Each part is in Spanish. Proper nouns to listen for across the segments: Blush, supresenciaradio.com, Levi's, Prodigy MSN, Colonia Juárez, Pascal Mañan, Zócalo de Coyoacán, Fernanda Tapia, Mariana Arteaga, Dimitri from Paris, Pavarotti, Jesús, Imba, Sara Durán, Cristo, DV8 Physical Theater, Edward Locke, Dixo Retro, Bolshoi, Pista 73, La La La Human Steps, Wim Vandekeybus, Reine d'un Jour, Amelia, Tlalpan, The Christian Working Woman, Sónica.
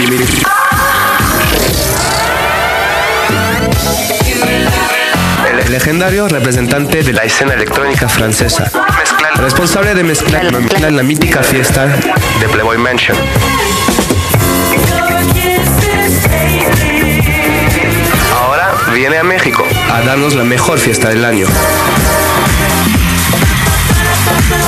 Dimitri. El legendario representante de la escena electrónica francesa, responsable de mezclar la mítica fiesta de Playboy Mansion. Ahora viene a México a darnos la mejor fiesta del año.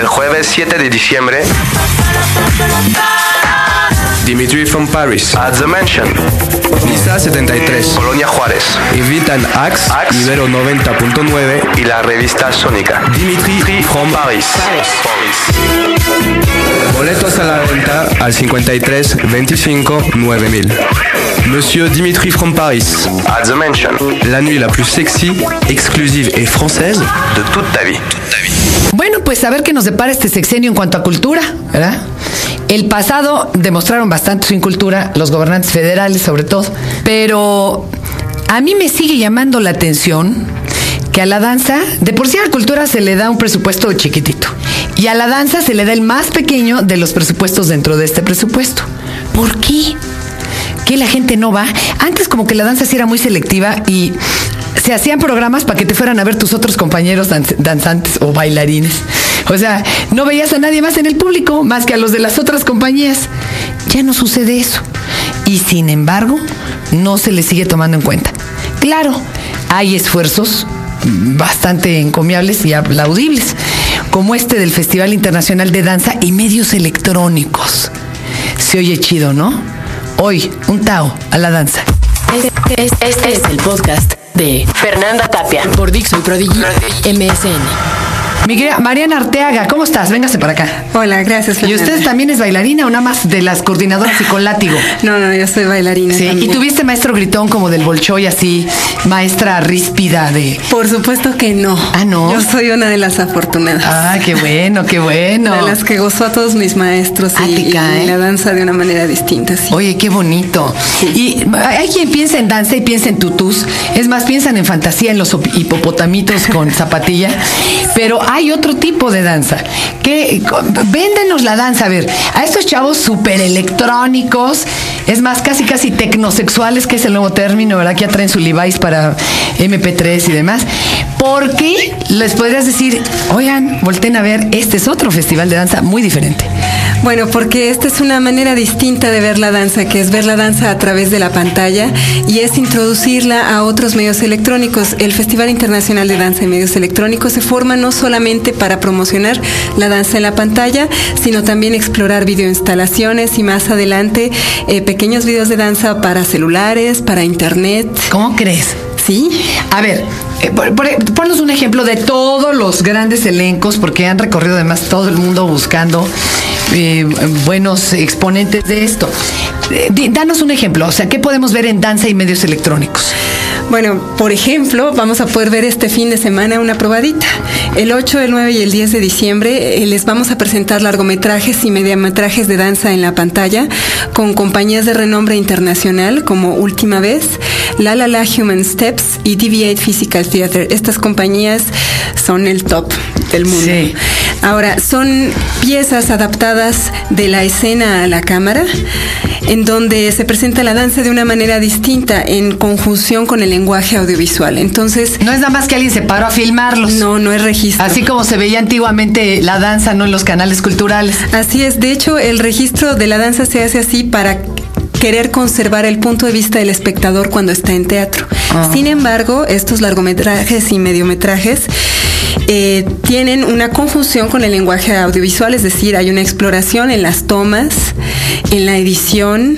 El jueves 7 de diciembre, Dimitri from Paris at the Mansion, Pista 73, Colonia Juárez. Invitan Axe, Ibero 90.9 y la revista Sónica. Dimitri from Paris. Boletos a la venta al 53 25 9000. Monsieur Dimitri from Paris at the Mansion, la nuit la plus sexy, exclusive et française de toute ta vie. Bueno, pues a ver qué nos depara este sexenio en cuanto a cultura, ¿verdad? El pasado demostraron bastante su incultura, los gobernantes federales sobre todo, pero a mí me sigue llamando la atención que a la danza, de por sí a la cultura se le da un presupuesto chiquitito, y a la danza se le da el más pequeño de los presupuestos dentro de este presupuesto. ¿Por qué? ¿Que la gente no va? Antes como que la danza sí era muy selectiva y se hacían programas para que te fueran a ver tus otros compañeros danzantes o bailarines. O sea, no veías a nadie más en el público más que a los de las otras compañías. Ya no sucede eso. Y sin embargo, no se le sigue tomando en cuenta. Claro, hay esfuerzos bastante encomiables y aplaudibles, como este del Festival Internacional de Danza y Medios Electrónicos. Se oye chido, ¿no? Hoy, un Tao a la danza. Este es el podcast de Fernanda Tapia por Dixo y Prodigy MSN. Mi querida Mariana Arteaga, ¿cómo estás? Véngase para acá. Hola, gracias, Fernanda. ¿Y usted también es bailarina o nada más de las coordinadoras y con látigo? No, yo soy bailarina. Sí, también. ¿Y tuviste maestro gritón como del Bolshoi, así, maestra ríspida de...? Por supuesto que no. ¿Ah, no? Yo soy una de las afortunadas. Ah, qué bueno, qué bueno. De las que gozó a todos mis maestros y la danza de una manera distinta, sí. Oye, qué bonito. Sí. Y hay quien piensa en danza y piensa en tutús. Es más, piensan en fantasía, en los hipopotamitos con zapatilla. Pero hay otro tipo de danza. Véndenos la danza, a ver, a estos chavos súper electrónicos, es más, casi tecnosexuales, que es el nuevo término, ¿verdad? Que ya traen su Levi's para MP3 y demás. ¿Por qué les podrías decir, oigan, volteen a ver, este es otro festival de danza muy diferente? Bueno, porque esta es una manera distinta de ver la danza, que es ver la danza a través de la pantalla y es introducirla a otros medios electrónicos. El Festival Internacional de Danza y Medios Electrónicos se forma no solamente para promocionar la danza en la pantalla, sino también explorar videoinstalaciones y más adelante pequeños videos de danza para celulares, para internet. ¿Cómo crees? Sí. A ver, ponnos un ejemplo de todos los grandes elencos, porque han recorrido además todo el mundo buscando buenos exponentes de esto. Danos un ejemplo, o sea, ¿qué podemos ver en danza y medios electrónicos? Bueno, por ejemplo, vamos a poder ver este fin de semana una probadita. El 8, el 9 y el 10 de diciembre les vamos a presentar largometrajes y mediametrajes de danza en la pantalla con compañías de renombre internacional como Última Vez, La La La Human Steps y DV8 Physical Theater. Estas compañías son el top del mundo. Sí. Ahora, son piezas adaptadas de la escena a la cámara, en donde se presenta la danza de una manera distinta, en conjunción con el lenguaje audiovisual. Entonces, no es nada más que alguien se paró a filmarlos. No es registro. Así como se veía antiguamente la danza, ¿no?, en los canales culturales. Así es. De hecho, el registro de la danza se hace así para querer conservar el punto de vista del espectador cuando está en teatro. Sin embargo, estos largometrajes y mediometrajes tienen una conjunción con el lenguaje audiovisual, es decir, hay una exploración en las tomas, en la edición,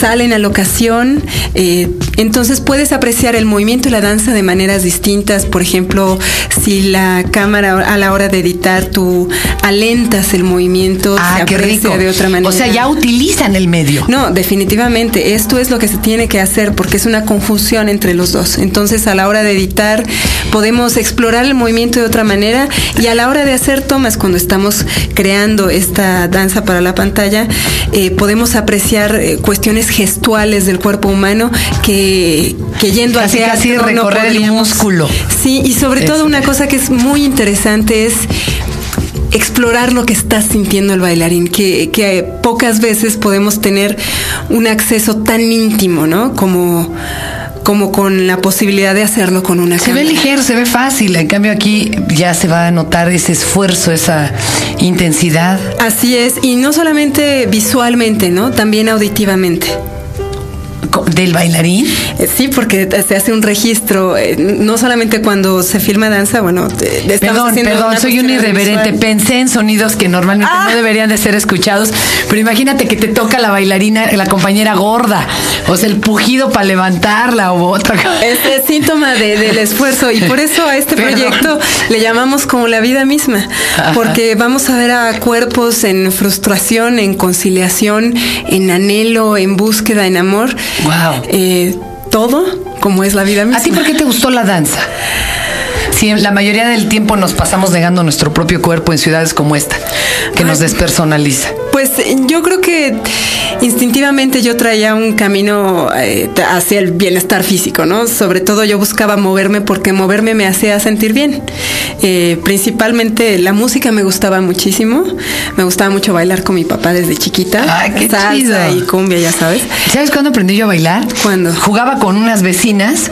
salen a locación, entonces puedes apreciar el movimiento y la danza de maneras distintas. Por ejemplo, si la cámara a la hora de editar tú alentas el movimiento, se aprecia de otra manera. O sea, ya utilizan el medio. No, definitivamente, esto es lo que se tiene que hacer porque es una conjunción entre los dos. Entonces, a la hora de editar podemos explorar el movimiento de otra manera y a la hora de hacer tomas, cuando estamos creando esta danza para la pantalla, podemos apreciar cuestiones gestuales del cuerpo humano que yendo hacia así recorrer el músculo. Sí, y sobre todo una cosa que es muy interesante es explorar lo que está sintiendo el bailarín, que pocas veces podemos tener un acceso tan íntimo, ¿no? Como con la posibilidad de hacerlo con una cámara. Se ve ligero, se ve fácil. En cambio aquí ya se va a notar ese esfuerzo, esa intensidad. Así es, y no solamente visualmente, ¿no? También auditivamente. ¿Del bailarín? Sí, porque se hace un registro, no solamente cuando se filma danza, bueno... Perdón, soy un irreverente, pensé en sonidos que normalmente no deberían de ser escuchados, pero imagínate que te toca la bailarina, la compañera gorda, o sea, el pujido para levantarla o otra cosa. Este es síntoma del esfuerzo, y por eso a este proyecto le llamamos como la vida misma, porque vamos a ver a cuerpos en frustración, en conciliación, en anhelo, en búsqueda, en amor... Wow. Todo como es la vida misma. ¿A ti por qué te gustó la danza? Si la mayoría del tiempo nos pasamos negando nuestro propio cuerpo en ciudades como esta, que nos despersonaliza. Pues yo creo que instintivamente yo traía un camino hacia el bienestar físico, ¿no? Sobre todo yo buscaba moverme porque moverme me hacía sentir bien. Principalmente la música me gustaba muchísimo. Me gustaba mucho bailar con mi papá desde chiquita. ¡Ay, qué salsa chido! Y cumbia, ya sabes. ¿Sabes cuándo aprendí yo a bailar? ¿Cuándo? Jugaba con unas vecinas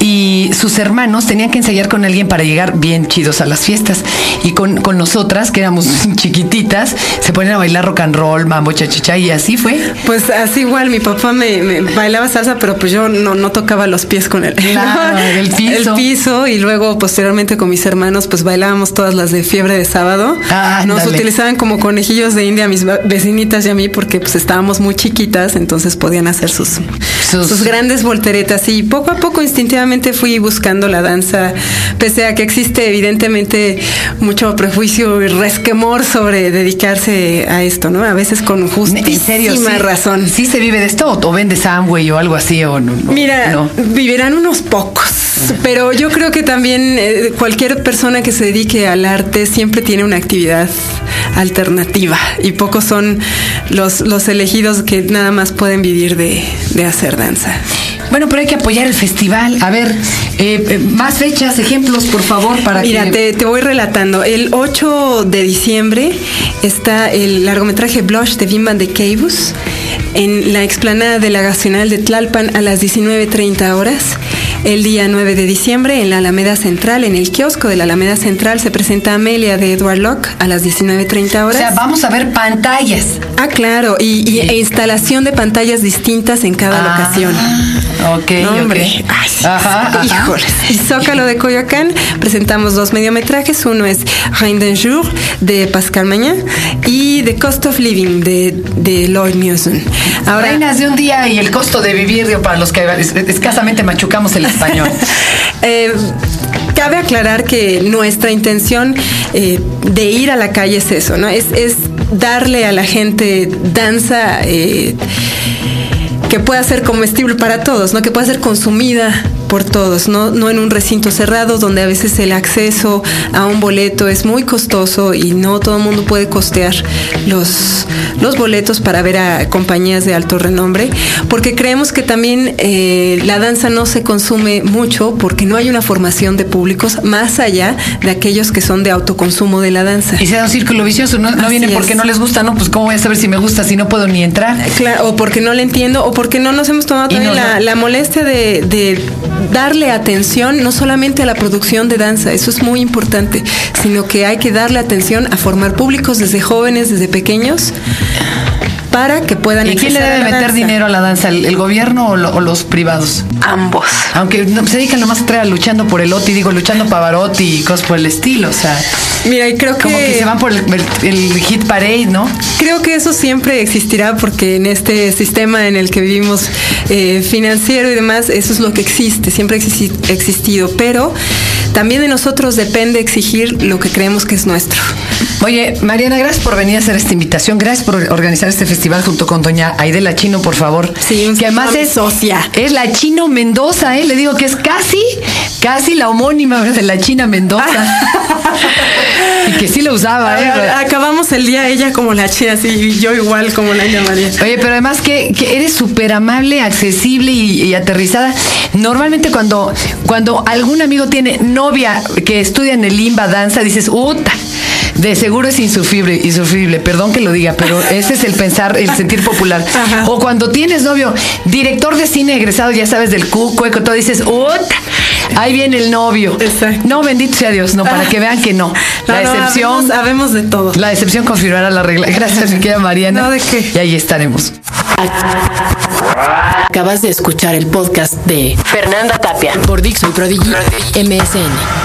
y sus hermanos tenían que ensayar con alguien para llegar bien chidos a las fiestas. Y con nosotras, que éramos chiquititas, se ponían a bailar rock and roll, mambo, chachicha, y así fue. Pues así igual, mi papá me bailaba salsa, pero pues yo no tocaba los pies con él. Claro, el piso. El piso, y luego posteriormente con mis hermanos, pues bailábamos todas las de Fiebre de Sábado. Nos utilizaban como conejillos de India a mis vecinitas y a mí, porque pues estábamos muy chiquitas, entonces podían hacer sus grandes volteretas. Y poco a poco, instintivamente, fui buscando la danza, pese a que existe evidentemente mucho prejuicio y resquemor sobre dedicarse a esto, ¿no? A veces con justísima razón. ¿Sí se vive de esto o vende Samway o algo así? O no, mira, no. Vivirán unos pocos, pero yo creo que también cualquier persona que se dedique al arte siempre tiene una actividad alternativa y pocos son los elegidos que nada más pueden vivir de hacer danza. Bueno, pero hay que apoyar el festival. A ver, más fechas, ejemplos, por favor, para Mira, te voy relatando. El 8 de diciembre está el largometraje Blush de Wim Vandekeybus en la explanada delegacional de Tlalpan a las 19:30 horas. El día 9 de diciembre en la Alameda Central, en el kiosco de la Alameda Central, se presenta Amelia de Edward Locke a las 19:30 horas. O sea, vamos a ver pantallas. Ah, claro, y instalación de pantallas distintas en cada locación. Ok, hombre. Okay. Ay, ajá. Híjoles. Y Zócalo de Coyoacán, presentamos 2 mediometrajes. Uno es Reine d'un Jour de Pascal Mañan y The Cost of Living de Lloyd Muson. Ahora, Reinas de un día y el costo de vivir, para los que escasamente machucamos el español. Cabe aclarar que nuestra intención de ir a la calle es eso, ¿no? Es darle a la gente danza que pueda ser comestible para todos, ¿no? Que pueda ser consumida por todos, no en un recinto cerrado donde a veces el acceso a un boleto es muy costoso y no todo el mundo puede costear los boletos para ver a compañías de alto renombre, porque creemos que también la danza no se consume mucho porque no hay una formación de públicos más allá de aquellos que son de autoconsumo de la danza. Y se da un círculo vicioso, no vienen porque no les gusta, no, pues cómo voy a saber si me gusta si no puedo ni entrar. Claro, o porque no le entiendo, o porque no nos hemos tomado también la molestia de darle atención no solamente a la producción de danza, eso es muy importante, sino que hay que darle atención a formar públicos desde jóvenes, desde pequeños, para que puedan... ¿Y quién le debe meter dinero a la danza? ¿El gobierno o los privados? Ambos. Aunque se dedican nomás a traer luchando por el Oti, digo, luchando Pavarotti y cosas por el estilo, o sea... Mira, y creo que... Como que se van por el hit parade, ¿no? Creo que eso siempre existirá porque en este sistema en el que vivimos financiero y demás, eso es lo que existe, siempre ha existido, pero... También de nosotros depende exigir lo que creemos que es nuestro. Oye, Mariana, gracias por venir a hacer esta invitación. Gracias por organizar este festival junto con doña Aidela Chino, por favor. Sí, que además es socia. Es la Chino Mendoza, ¿eh? Le digo que es casi la homónima de la China Mendoza. Y que sí lo usaba, ¿eh? Acabamos el día ella como la China, sí, y yo igual como la llamaría. Oye, pero además que eres súper amable, accesible y aterrizada. Normalmente cuando algún amigo tiene... No novia que estudia en el Imba danza, dices, de seguro es insufrible, perdón que lo diga, pero ese es el pensar, el sentir popular. Ajá. O cuando tienes novio, director de cine egresado, ya sabes, del cueco, todo dices, ¡ut! Ahí viene el novio. Exacto. No, bendito sea Dios, no, para que vean que no. La decepción. Habemos de todo. La decepción confirmará la regla. Gracias, mi querida Mariana. No, ¿de qué? Y ahí estaremos. Acabas de escuchar el podcast de Fernanda Tapia por Dixon Prodigy MSN.